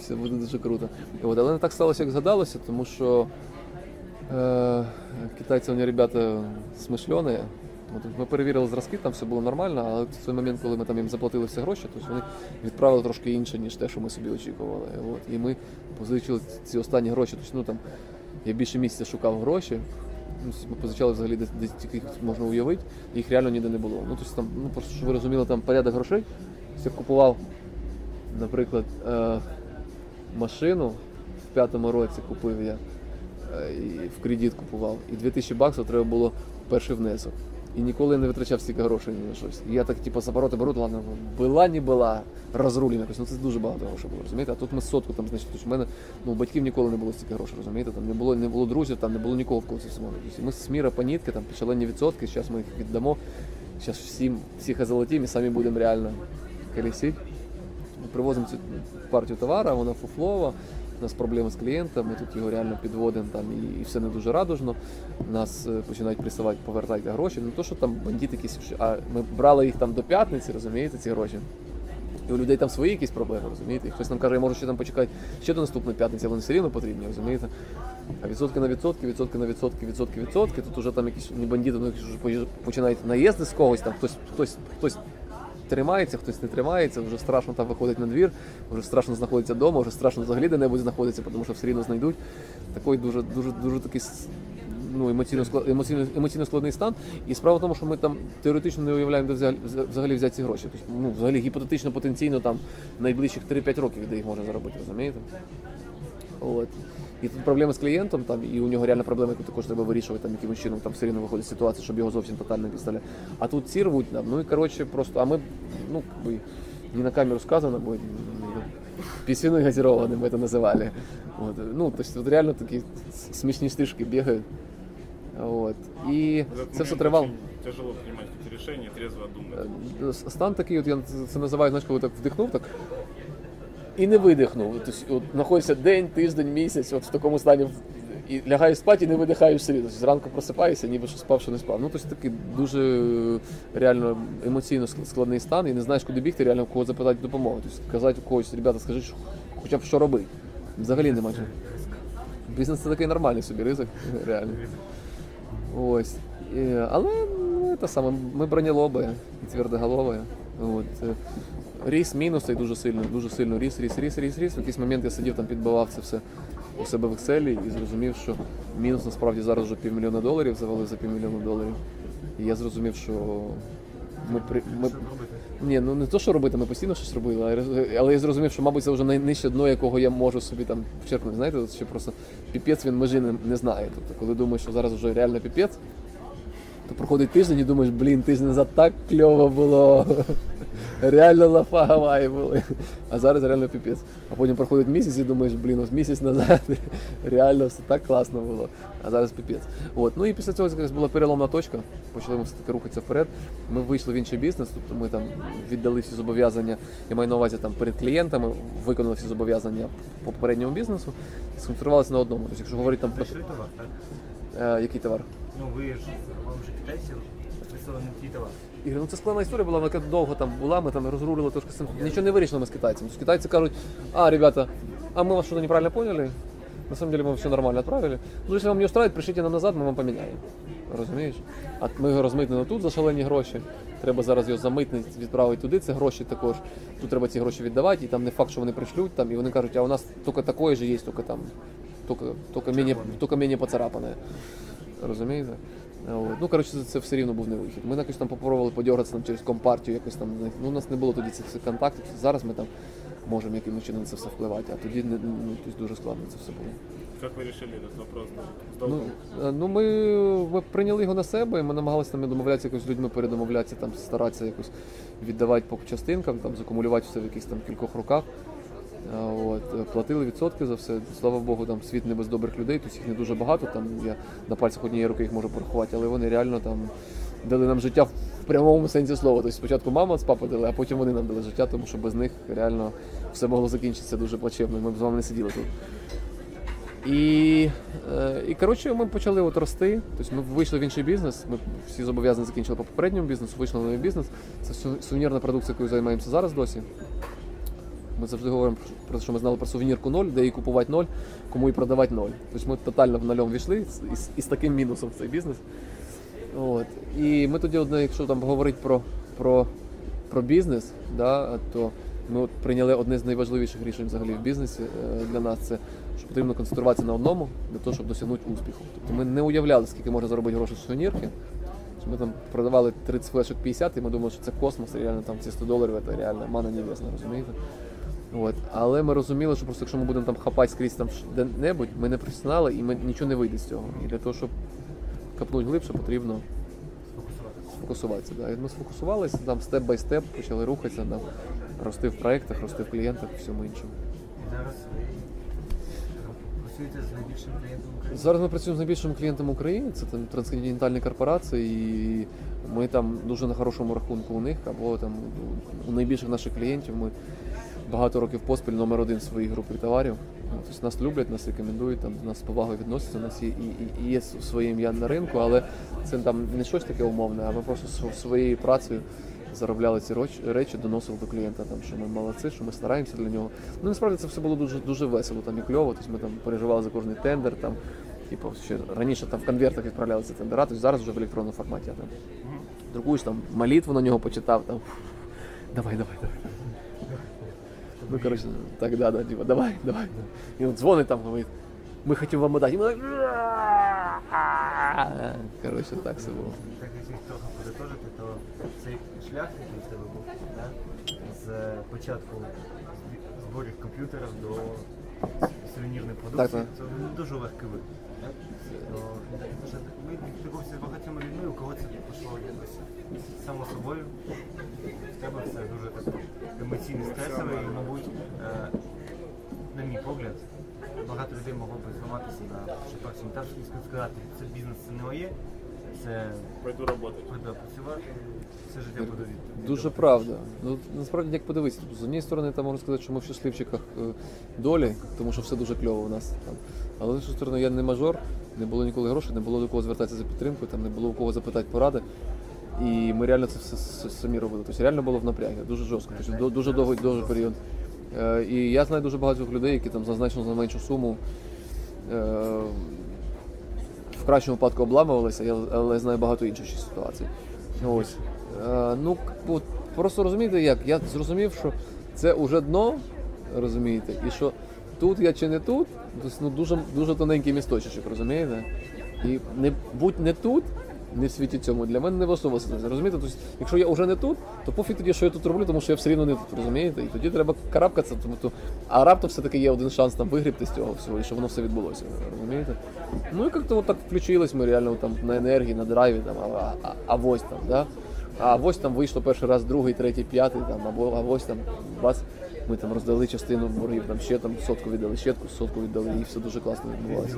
все буде дуже круто. От, але не так сталося, як згадалося, тому що китайці, вони ребята смишлені. Ми перевірили зразки, там все було нормально, але в той момент, коли ми там їм заплатили всі гроші, то вони відправили трошки інше, ніж те, що ми собі очікували. От, і ми позичили ці останні гроші, тобто, ну, там, я більше місяця шукав гроші. Ми позичали взагалі, де тільки їх можна уявити, їх реально ніде не було. Ну, тобто, там, ну, просто, щоб ви розуміли, там порядок грошей. Я купував, наприклад, машину в 5-му році купив я, і в кредит купував, і 2000 баксів треба було перший внесок. І ніколи не витрачав стільки грошей на щось. І я так, типу, з обороти беру, ладно, була, не була, розрулена якось, ну це дуже багато грошей було, розумієте? А тут ми сотку, там, значить, у мене, ну, у батьків ніколи не було стільки грошей, розумієте? Там не було друзів, там не було нікого в колесі всього. Ми з міра по нітки, там, шалені відсотки, зараз ми їх віддамо, зараз всіх озолотім і самі будемо реально колесить. Ми привозимо цю партію товару, вона фуфлова, у нас проблеми з клієнтом, ми тут його реально підводимо там, і все не дуже радужно. Нас починають пресувати, повертайте гроші. Не то, що там бандити якісь, а ми брали їх там до п'ятниці, розумієте, ці гроші. І у людей там свої якісь проблеми, розумієте? І хтось нам каже, я можу ще там почекати ще до наступної п'ятниці, але вони все рівно потрібні, розумієте? А відсотки на відсотки, відсотки на відсотки, відсотки, відсотки. Тут вже там якісь не бандити, ну, починають наїзди з когось, там хтось тримається, хтось не тримається, вже страшно там виходить на двір, вже страшно знаходиться вдома, вже страшно взагалі де-небудь знаходиться, тому що все рівно знайдуть. Такий дуже такий, ну, емоційно складний стан. І справа в тому, що ми там теоретично не уявляємо, де взагалі взяти ці гроші. Тобто, ну, взагалі гіпотетично, потенційно там найближчих 3-5 років де їх можна заробити, розумієте? От. І тут проблеми з клієнтом, там, і у нього реально проблеми, яку також треба вирішувати, там, якимось чином, там все рівно виходить ситуація, щоб його зовсім тотально підставляли. А тут ці рвуть нам, ну і коротше просто, а ми, ну, не на камеру сказано, бо пісюни газіровані, ми це називали. От. Ну, тобто тут реально такі смішні штишки бігають. От. І це все тривало. Тяжело приймати ці рішення, трезво думати. Стан такий, от я це називаю, знаєш, коли так вдихнув, так. І не видихнув. Тобто, знаходишся день, тиждень, місяць, от в такому стані, і лягаєш спати і не видихаєш все. Тобто, зранку просипаєшся, ніби що спав, що не спав. Ну, тобто, такий дуже реально емоційно складний стан, і не знаєш, куди бігти, реально в кого запитати допомогу. Тобто, казати у когось, ребята, скажіть, хоча б що робити. Взагалі нема чого. Бізнес – це такий нормальний собі ризик, реально. Ось. Але, ну, це саме, ми бронелоби і твердоголови. От. Ріс мінуси дуже сильно ріс. В якийсь момент я сидів там, підбивав це все у себе в Excel і зрозумів, що мінус насправді зараз вже $500 000, завалив за $500 000. І я зрозумів, що ми... Ні, ну не то, що робити, ми постійно щось робили, але я зрозумів, що, мабуть, це вже найнижче дно, якого я можу собі там вчерпнути. Знаєте, що просто піпець він межі не знає. Тобто, коли думаєш, що зараз вже реально піпець, то проходить тиждень і думаєш, блін, тиждень назад так кльово було. Реально лафа Гаваї були. А зараз реально піпець. А потім проходить місяць і думаєш, блін, ось місяць назад реально все так класно було. А зараз піпець. От. Ну і після цього якраз була переломна точка. Почали ми все-таки рухатися вперед. Ми вийшли в інший бізнес, тобто ми там віддали всі зобов'язання, я маю на увазі там перед клієнтами, виконали всі зобов'язання по попередньому бізнесу і сконцентрувалися на одному. Тобто, якщо говорити там про... Знайшли товар, так? Який товар? Ну ви ж, вам же китайців записали на твій товар. Ігор, ну це складна історія була, вона як довго там була, ми там розрулили трошки з цим. Нічого не вирішили ми з китайцями. Тобто, китайці кажуть, а, ребята, а ми вас що-то неправильно поняли? На самом деле мы все нормально отправили. Ну, если вам не устраивает, пришлите нам назад, мы вам поменяем. Розумієш? А ми його розмитнили тут за шалені гроші. Треба зараз його замитнити, відправити туди, це гроші також. Тут треба ці гроші віддавати, і там не факт, що вони прийшлють, там, і вони кажуть, а у нас тільки такої ж є, тільки там, тільки менше поцарапане. Розумієте? Ну, коротше, це все рівно був не вихід. Ми якось там попробували подергатися там, через компартію, якось там, ну, у нас не було тоді цих контактів, зараз ми там можемо якимось чином на це все впливати, а тоді дуже складно це все було. Як ви вирішили цей питання? Ну, ми прийняли його на себе, і ми намагалися там домовлятися якось з людьми, передомовлятися, там, старатися якось віддавати по частинкам, там, закумулювати все в якихось там кількох руках. От, платили відсотки за все, слава Богу, там світ не без добрих людей, тут їх не дуже багато, там я на пальцях однієї руки їх можу порахувати, але вони реально там дали нам життя в прямому сенсі слова. Тобто спочатку мама з папою дали, а потім вони нам дали життя, тому що без них реально все могло закінчитися дуже плачевно, ми б з вами не сиділи тут. І коротше, ми почали от рости, тобто ми вийшли в інший бізнес, ми всі зобов'язання закінчили по попередньому бізнесу, вийшли в новий бізнес, це сувенірна продукція, якою займаємося зараз досі. Ми завжди говоримо про те, що ми знали про сувенірку 0, де її купувати 0, кому її продавати 0. Тобто ми тотально в нульом війшли і з таким мінусом в цей бізнес. От. І ми тоді, якщо там говорити про бізнес, да, то ми от прийняли одне з найважливіших рішень взагалі в бізнесі для нас, це що потрібно концентруватися на одному для того, щоб досягнути успіху. Тобто ми не уявляли, скільки можна заробити грошей з сувенірки. Ми там продавали 30 флешок 50 і ми думали, що це космос, реально там ці $100, це реально мана небесна, розумієте? От. Але ми розуміли, що просто якщо ми будемо там хапати скрізь там де-небудь, ми не професіонали і ми нічого не вийде з цього. І для того, щоб копнути глибше, потрібно сфокусуватися. Да. І ми сфокусувалися, там степ-бай-степ почали рухатися, там, рости в проєктах, рости в клієнтах і всьому іншому. І зараз ви працюєте з найбільшим клієнтом України? Зараз ми працюємо з найбільшим клієнтом України, це там трансконтинентальні корпорації, і ми там дуже на хорошому рахунку у них, або там у найбільших наших клієнтів ми багато років поспіль номер один в своїй групі товарів. Тобто нас люблять, нас рекомендують, там, нас з повагою відносяться, у нас є своє ім'я на ринку, але це там не щось таке умовне, а ми просто своєю працею заробляли ці речі, доносили до клієнта, там, що ми молодці, що ми стараємося для нього. Ну, насправді це все було дуже, дуже весело там, і кльово, тобто ми там переживали за кожний тендер, там, типу, ще раніше там в конвертах відправлялися тендера, тобто зараз вже в електронному форматі. Там, друкуєш, там, молитву на нього почитав, там, давай. Ну, короче, так, да, типа, давай. И он звонит там, говорит, мы хотим вам отдать. И мы так... Короче, так все было. Так, если хто подытожить, то цей шлях, який в тебе був, да? З початку зборів комп'ютерів до сувенірної продукції, так, це дуже легкий вид. Ми спілкувалися з багатьма людьми, у кого це пішло якось само собою. В тебе все дуже так емоційно стресове і, мабуть, на мій погляд, багато людей могло б зламатися на першому етапі і сказати, це бізнес, це не моє, це пойду роботи, пойду працювати, все життя буду від. Дуже правда. Ну, насправді, як подивитися, з однієї сторони, я можу сказати, що ми в щасливчиках долі, тому що все дуже кльово у нас там. Але з іншої сторони, я не мажор, не було ніколи грошей, не було до кого звертатися за підтримкою, там не було у кого запитати поради. І ми реально це все самі робили. Тобто реально було в напрягі, дуже жорстко, тобто дуже довгий період. І я знаю дуже багатьох людей, які там зазначено за меншу суму в кращому випадку обламувалися, але я знаю багато інших ситуацій. Ось. Ну, просто розумієте як, я зрозумів, що це вже дно, розумієте, і що тут я чи не тут, ну, дуже, дуже тоненький місточечок, розумієте? І не, будь не тут, не в світі цьому, для мене не важливо, розумієте? Тобто, якщо я вже не тут, то пофіг тоді, що я тут роблю, тому що я все рівно не тут, розумієте? І тоді треба карабкатися, тому то, а раптом все-таки є один шанс там вигрібти з цього всього, і щоб воно все відбулося, розумієте? Ну і як-то так включились ми реально там на енергії, на драйві, там, авось там, да? а ось там вийшло перший раз, другий, третій, п'ятий, там, або а ось там вас. Ми там роздали частину боргів, там ще там сотку віддали, ще сотку віддали, і все дуже класно відбувалося.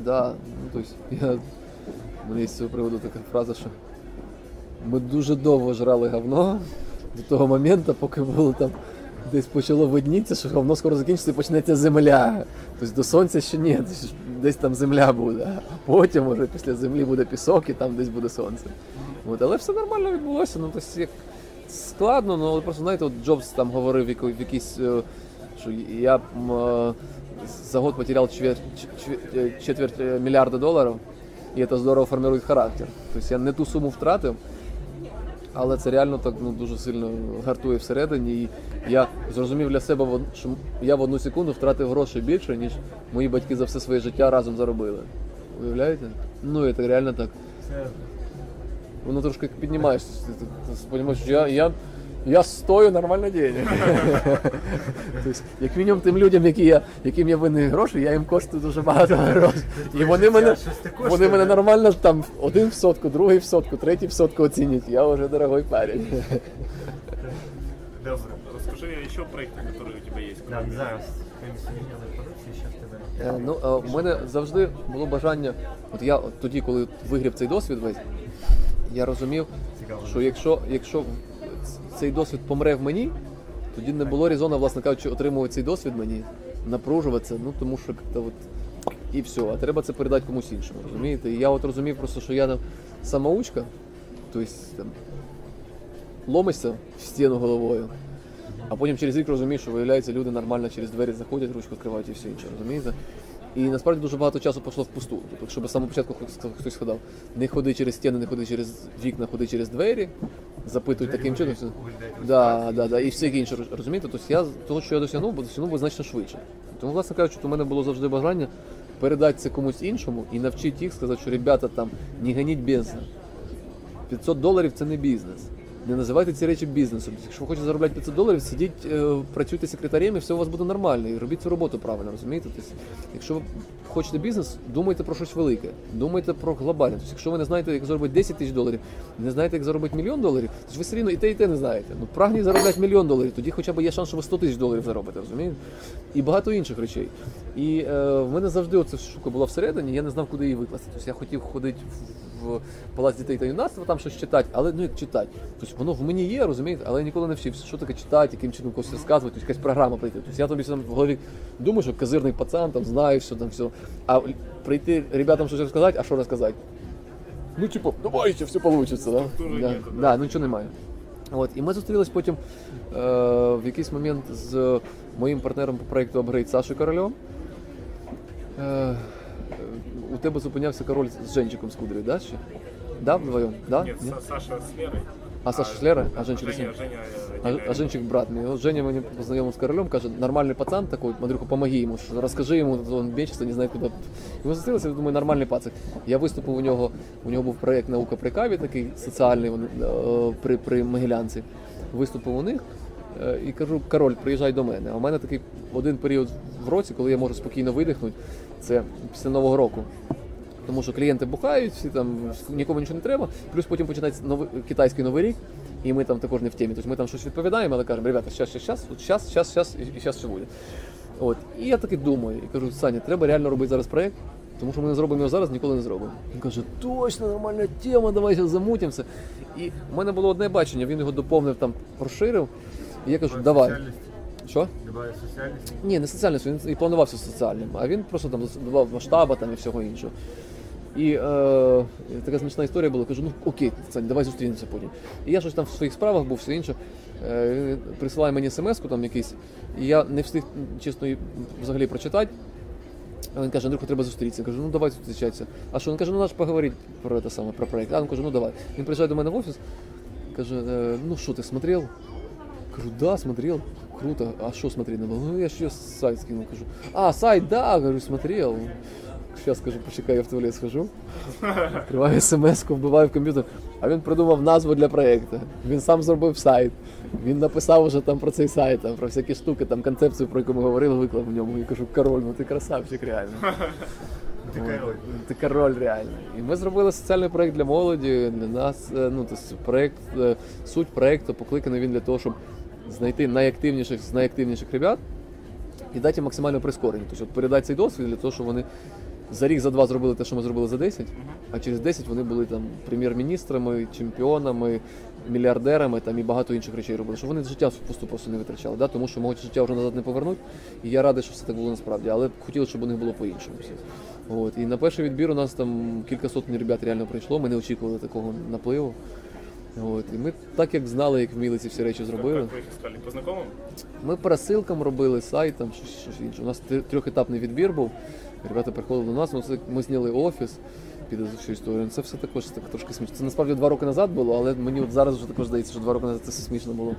Да, ну, тобто, у мене з цього приводу така фраза, що ми дуже довго жрали говно до того моменту, поки було там десь почало виднітися, що говно скоро закінчиться і почнеться земля. Тобто до сонця ще ні, десь там земля буде, а потім може після землі буде пісок і там десь буде сонце. От, але все нормально відбулося. Ну, тобто, як складно, але просто, знаєте, от Джобс там говорив в якийсь, що я за год потеряв четверть мільярда доларів, і це здорово формує характер. Тобто я не ту суму втратив, але це реально так, ну, дуже сильно гартує всередині. І я зрозумів для себе, що я в одну секунду втратив грошей більше, ніж мої батьки за все своє життя разом заробили. Уявляєте? Ну, і це реально так. Воно трошки піднімаєшся, ти розумієш, що я стою нормально денег. Тобто, як мінімум тим людям, яким я винний гроші, я їм коштую дуже багато грошей. І вони мене нормально там один в сотку, другий в сотку, третій в сотку оцінюють. Я вже дорогой парень. Розкажи ще проєкти, які у тебе є. У мене завжди було бажання, от я тоді, коли вигрів цей досвід весь, я розумів, що якщо цей досвід помре в мені, тоді не було резону, власне кажучи, отримувати цей досвід мені, напружуватися, ну тому що от, і все, а треба це передати комусь іншому, розумієте? І я от розумів просто, що я там самоучка, тобто там ломишся в стіну головою, а потім через рік розумієш, що виявляється, люди нормально через двері заходять, ручку відкривають і все інше, розумієте? І насправді дуже багато часу пішло впусту. Тобто, щоб з самого початку хтось сказав, не ходи через стіни, не ходи через вікна, ходи через двері, запитують таким чином. Да, і все інше, розумієте? Тобто я того, що я досягнув значно швидше. Тому, власне кажучи, у мене було завжди бажання передати це комусь іншому і навчити їх, сказати, що ребята, там, не ганіть бізнес. $500 це не бізнес. Не називайте ці речі бізнесом. Якщо ви хочете заробляти $500, сидіть, працюйте секретарем, і все у вас буде нормально, і робіть цю роботу правильно, розумієте? Тобто, якщо ви хочете бізнес, думайте про щось велике, думайте про глобальне. Тобто, якщо ви не знаєте, як заробити $10 000, не знаєте, як заробити $1 000 000, то ви все рівно і те не знаєте. Ну, прагніть заробляти $1 000 000, тоді хоча б є шанс, що ви $100 000 заробите, розумієте? І багато інших речей. І в мене завжди оця штука була всередині, я не знав, куди її викласти. Тобто, я хотів ходити в палац дітей та юнацтва, там щось читати, але ну як читати. Тобто воно в мені є, розумієте, але я ніколи не вчився, що таке читати, яким чином когось розказувати, якась програма прийти. Тобто я тобі там в голові думаю, що козирний пацан, там знаю, що там все. А прийти ребятам щось розказати, а що розказати? Ну типу, давайте, все вийде. Да, ну нічого немає. От, і ми зустрілись потім в якийсь момент з моїм партнером по проєкту Апгрейд Сашою Королем. У тебе зупинявся Король з Женчиком з Кудрі, да? Ще? Да, вдвоєм? Да? Ні, Саша з Лерою. А Саша з Лерою? А Женчик з ним? А Женчик брат мій. Женя мені познайомив з Королем, каже, нормальний пацан такий, Андрюха, помоги йому, розкажи йому, він б'ється, не знає куди. І ми зустрілися, я думаю, нормальний пацик. Я виступив у нього був проєкт «Наука при каві», такий соціальний при Могилянці. Виступив у них. І кажу, Король, приїжджай до мене. А у мене такий один період в році, коли я можу спокійно видихнути, це після Нового року. Тому що клієнти бухають, всі там, нікому нічого не треба. Плюс потім починається китайський Новий рік, і ми там також не в темі. Тобто ми там щось відповідаємо, але кажемо, ребята, щас, що буде. От. І я таки думаю, і кажу, Саня, треба реально робити зараз проєкт, тому що ми не зробимо його зараз, ніколи не зробимо. Він каже, точно, нормальна тема, давай зараз замутимося. І в мене було одне бачення, він його доповнив, там, розширив. І я кажу, давай. Що? Добавив соціальність? Ні, не соціальність, він і планувався соціальним, а він просто там додавав масштаба там, і всього іншого. І така смішна історія була, кажу, ну окей, Сань, давай зустрінемося потім. І я щось там в своїх справах був, все інше. Він присилає мені смс-ку там якийсь, і я не встиг, чесно, взагалі прочитати. Він каже, Андрюха, треба зустрітися. Я кажу, ну давай зустрічатися. А що? Він каже, ну треба ж поговорити про те саме, про проєкт. А він каже, ну давай. Він приїжджає до мене в офіс, каже, ну що, ти смотрел? Кажу, да, смотрел. Круто. А что смотреть надо? Ну, я же сайт скинул, кажу. А, сайт, да, говорю, смотрел. Сейчас, скажу, почекай, я в туалет схожу. Открываю смс-ку, вбиваю в комп'ютер. А він придумав назву для проєкту. Він сам зробив сайт. Він написав уже там про цей сайт, там, про всякі штуки, там концепцію, про яку ми говорили, виклав в ньому. Я кажу, Король, ну ти красавчик реально. Ти король. Ти король реально. І ми зробили соціальний проєкт для молоді. Нас, ну, проєкт, суть проєкту покликаний він для того, щоб знайти найактивніших з найактивніших ребят і дати їм максимально прискорення. Тобто передати цей досвід для того, щоб вони за рік, за два зробили те, що ми зробили за 10, а через 10 вони були там прем'єр-міністрами, чемпіонами, мільярдерами там, і багато інших речей робили, що вони життя впусту просто не витрачали, да? Тому що мого життя вже назад не повернуть, і я радий, що все так було насправді, але хотілося, щоб у них було по-іншому. От. І на перший відбір у нас там кілька сотень ребят реально прийшло, ми не очікували такого напливу. От. І ми так, як знали, як вміли, ці всі речі зробили. Як ви їх іскали? По знайомим? Ми пересилкам робили, сайтам, щось інше. У нас трьохетапний відбір був. Ребята приходили до нас, ну, це, ми зняли офіс під цю історію. Це все також так, трошки смішно. Це насправді 2 роки назад було, але мені от зараз вже також здається, що 2 роки назад це все смішно було.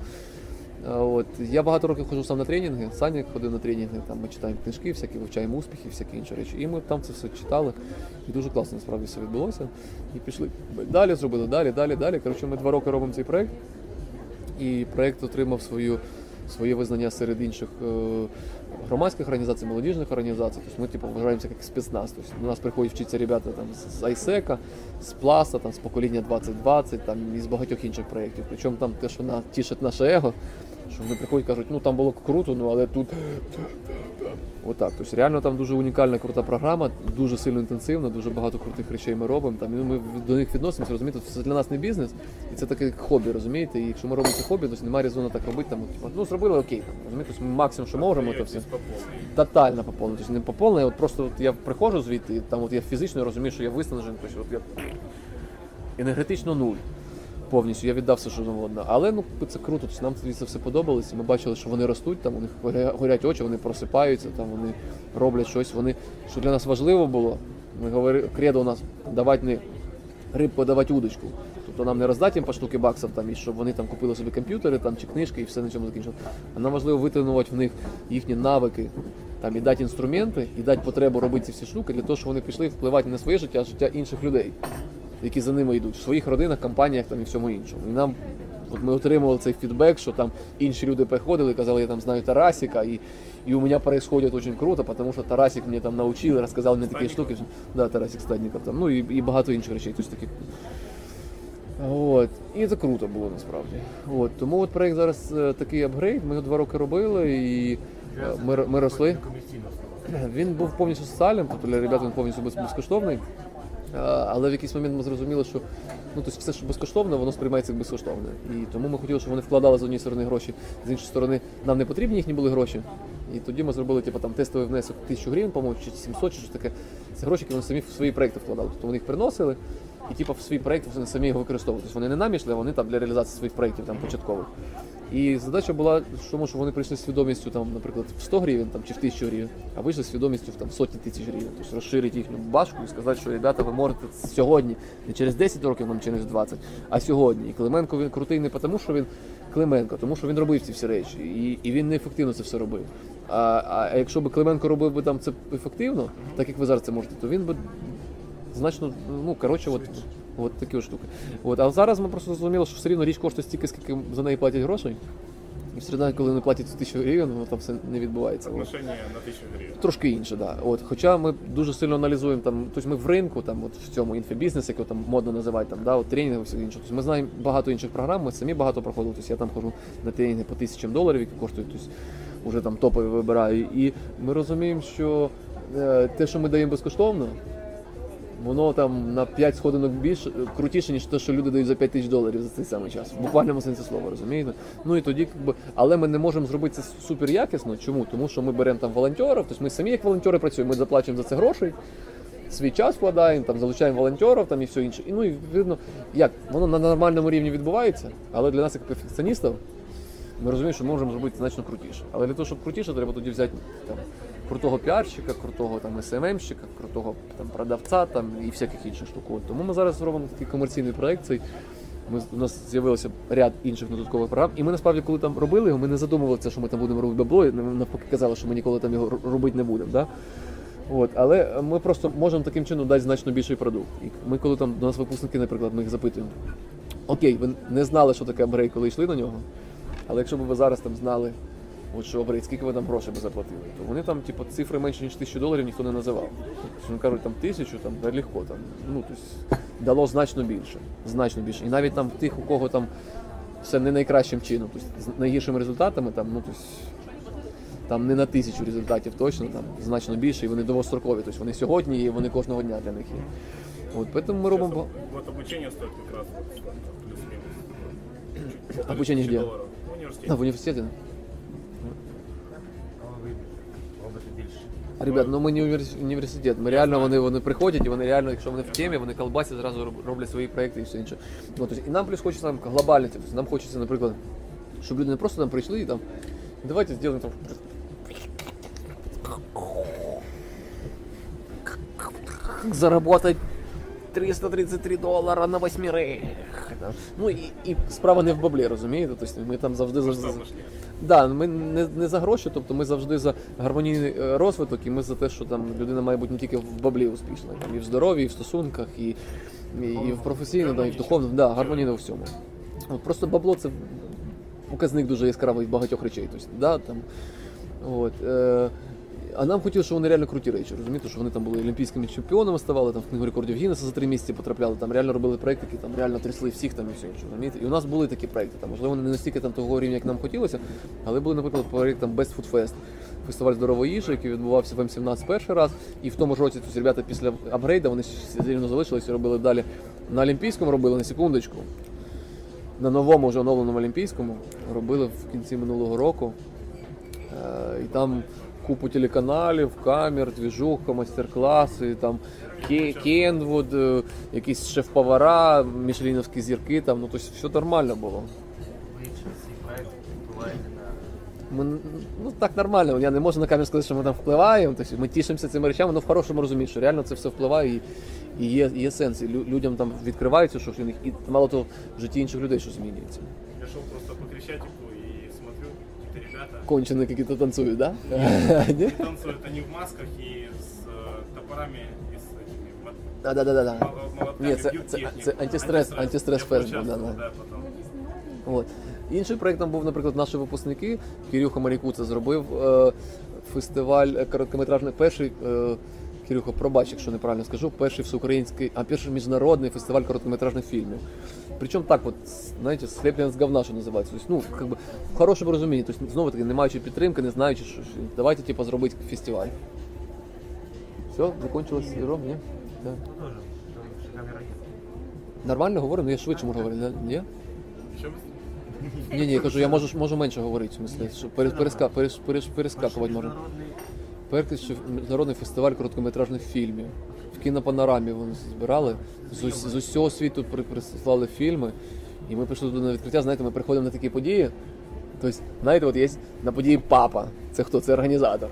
От. Я багато років ходжу сам на тренінги, Саня ходив на тренінги, там ми читаємо книжки, всякі вивчаємо успіхи, всякі інші речі. І ми там це все читали, і дуже класно насправді все відбулося. І пішли далі, зробили далі. Коротше, ми 2 роки робимо цей проєкт, і проєкт отримав своє визнання серед інших громадських організацій, молодіжних організацій. Тобто ми типу вважаємося як спецназ. Тобто до нас приходять вчитися ребята там з Айсека, з Пласта, там з Покоління 2020, там і з багатьох інших проєктів. Причому там те, що тішить наше его, що вони приходять, кажуть, ну там було круто, ну але тут отак. Тобто реально там дуже унікальна, крута програма, дуже сильно інтенсивна, дуже багато крутих речей ми робимо. Там ми до них відносимося, розумієте, це для нас не бізнес, і це таке хобі, розумієте. І якщо ми робимо це хобі, то немає резону так робити. Там ну зробили окей, розумієте, ми максимум, що можемо, то все тотально поповнено. Тобто не поповнено, от просто от я приходжу звідти, там от я фізично розумію, що я виснажений, тобто от я енергетично нуль. Повністю, я віддав все, що завгодно. Але ну, це круто, нам це все подобалося. Ми бачили, що вони ростуть, там у них горять очі, вони просипаються, там вони роблять щось. Вони, що для нас важливо було, ми говорили, кредо у нас давати не рибку, давати удочку. Тобто нам не роздати їм по штуки баксів, там, і щоб вони там купили собі комп'ютери там, чи книжки і все на цьому закінчилося. А нам важливо витренувати в них їхні навики, там, і дати інструменти, і дати потребу робити ці всі штуки, для того, щоб вони пішли впливати не на своє життя, а життя інших людей, які за ними йдуть в своїх родинах, компаніях там, і всьому іншому. І нам, от ми отримували цей фідбек, що там інші люди приходили, казали, я там знаю Тарасіка, і у мене відбувається дуже круто, тому що Тарасік мені там навчив, розказав мені такі штуки. Да, Тарасік Стаднік, там, ну і багато інших речей. Тобто, такі. От. І це круто було насправді. От. Тому от проєкт зараз такий апгрейд, ми його 2 роки робили, і ми росли. Він був повністю соціальним, тобто для ребят він повністю безкоштовний. Але в якийсь момент ми зрозуміли, що ну, тобто все, що безкоштовно, воно сприймається як безкоштовне. І тому ми хотіли, щоб вони вкладали з однієї сторони гроші, з іншої сторони нам не потрібні їхні були гроші. І тоді ми зробили типу, там, тестовий внесок 1000 гривень, по-моєму, чи 700, чи щось таке. Це гроші, які вони самі в свої проєкти вкладали. Тобто вони їх приносили і типу, в свій проєкт вони самі його використовували. Тобто вони не нам йшли, а вони там, для реалізації своїх проєктів там, початкових. І задача була, тому що вони прийшли з свідомістю, там, наприклад, в 100 гривень там, чи в 1000 гривень, а вийшли з свідомістю в сотні тисяч гривень. Тобто розширити їхню башку і сказати, що ребята, ви можете сьогодні, не через 10 років, не через 20, а сьогодні. І Клименко він крутий не тому, що він Клименко, тому що він робив ці всі речі, і він неефективно це все робив. А якщо б Клименко робив би там це ефективно, так як ви зараз це можете, то він би значно, ну, коротше, от такі штуки. От. А зараз ми просто зрозуміли, що все рівно річ коштує стільки, скільки за неї платять грошей. І все одно, коли вони платять 1000 гривень, воно там все не відбувається. Отношення на 1000 гривень. Трошки інше, так. Да. Хоча ми дуже сильно аналізуємо, там, тобто ми в ринку, там, от в цьому інфобізнесі, як його там модно називають, там, да, от тренінги і все інше. Тобто ми знаємо багато інших програм, ми самі багато проходили. Тобто я там ходжу на тренінги по $1000, які коштують, тобто вже там топові вибираю. І ми розуміємо, що те, що ми даємо безкоштовно, воно там на 5 сходинок більш крутіше, ніж те, що люди дають за $5000 за цей самий час. В буквальному сенсі слова, розумієте? Ну і тоді, але ми не можемо зробити це супер якісно. Чому? Тому що ми беремо там волонтерів, тобто ми самі як волонтери працюємо, ми заплачуємо за це грошей, свій час вкладаємо, там, залучаємо волонтерів там, і все інше. І, ну і видно, як воно на нормальному рівні відбувається, але для нас як перфекціоністів, ми розуміємо, що можемо зробити значно крутіше. Але для того, щоб крутіше, треба тоді взяти там крутого піарщика, крутого там СММщика, крутого там продавця там і всяких інших штук. От. Тому ми зараз робимо такий комерційний проєкт. У нас з'явилося ряд інших додаткових програм. І ми насправді, коли там робили його, ми не задумувалися, що ми там будемо робити бабло. Навпаки казали, що ми ніколи там його робити не будемо. Да? От. Але ми просто можемо таким чином дати значно більший продукт. І ми, коли там до нас випускники, наприклад, ми їх запитуємо: окей, ви не знали, що таке апгрейд, коли йшли на нього. Але якщо б ви зараз там знали, От що обрить, скільки ви там грошей би заплатили? То вони там, типу, цифри менше, ніж $1000 ніхто не називав. Вони кажуть, там 1000, там, да, легко, там, ну, тобто, дало значно більше, значно більше. І навіть там тих, у кого там все не найкращим чином, тобто, з найгіршими результатами, там, ну, тобто, там не на 1000 результатів точно, там, значно більше, і вони довгострокові, тобто, вони сьогодні є, вони кожного дня для них є. От, поэтому ми робимо... Вот обучение стоит как раз плюс-минус. Обучение где? В университете. А, в университете? Ребят, ну ми не університет, ми реально вони приходять, і вони реально, якщо вони в темі, вони колбасять, зразу роблять свої проекти і все інше. Ну, тобто, і нам плюс хочеться там глобальності, тобто, нам хочеться, наприклад, щоб люди не просто там прийшли і там, давайте зробимо там... Заработать $333 на восьмерых. Ну і справа не в баблі, розумієте? Тобто ми там завжди да, ми не за гроші, тобто ми завжди за гармонійний розвиток, і ми за те, що там людина має бути не тільки в баблі успішна, там і в здоров'ї, і в стосунках, і в професійному, да, і в духовному, да, гармонійно у всьому. От, просто бабло це показник дуже яскравий багатьох речей. Тобто, да, там, от, а нам хотілося, щоб вони реально круті речі, розумієте, що вони там були олімпійськими чемпіонами, ставали там в книгу рекордів Гіннеса за 3 місяці потрапляли, там реально робили проекти, які там реально трясли всіх там і все інше, розумієте? І у нас були такі проекти, там, можливо, не настільки там того рівня, як нам хотілося, але були, наприклад, проєкт там Best Food Fest, фестиваль здорової їжі, який відбувався в М17 перший раз, і в тому ж році ці ребята після апгрейда, вони рівно залишилися і робили далі. На Олімпійському робили, на секундочку, на новому, вже оновленому Олімпійському, робили в кінці минулого року, і там купу телеканалів, камер, двіжуха, майстер-класи, там Кенвуд, якісь шеф-повара, мішеліновські зірки, там, ну, тобто, все нормально було. Ми, ну, так нормально, я не можу на камеру сказати, що ми там впливаємо, тобто, ми тішимося цими речами, але в хорошому розумі, що реально це все впливає і є сенс, і людям там відкривається, що в них, і мало того, в житті інших людей щось змінюється. Я йшов просто по Крещатику, конченые какие-то танцуют, да? Они танцуют, они в масках и с топорами, и с этими молотками. Нет, это антистресс-фест. Іншим проєктом був, наприклад, наші випускники, Кирюха Марикуца зробив фестиваль короткометражний, перший, Кирюха, пробач, якщо неправильно скажу, перший всеукраїнський, а перший міжнародний фестиваль короткометражних фільмів. Причому так, от, знаєте, слеплення з говна, що називається. Тобто, ну, как бы, в хорошому розумінні, тобто, знову-таки, не маючи підтримки, не знаючи, що давайте, типу, зробити фестиваль. Все, закончилось роб, ні? Да. Нормально говорю, але я швидше можу говорити, ні? Ні, я кажу, я можу менше говорити, в смислі, що перескакувати можна. Перший міжнародний фестиваль короткометражних фільмів. В кінопанорамі вони збирали, з усього світу прислали фільми, і ми пішли туди на відкриття, знаєте, ми приходимо на такі події, тобто, знаєте, от є на події папа, це хто? Це організатор,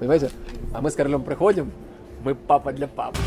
розумієте? А ми з Королем приходимо, ми папа для папи.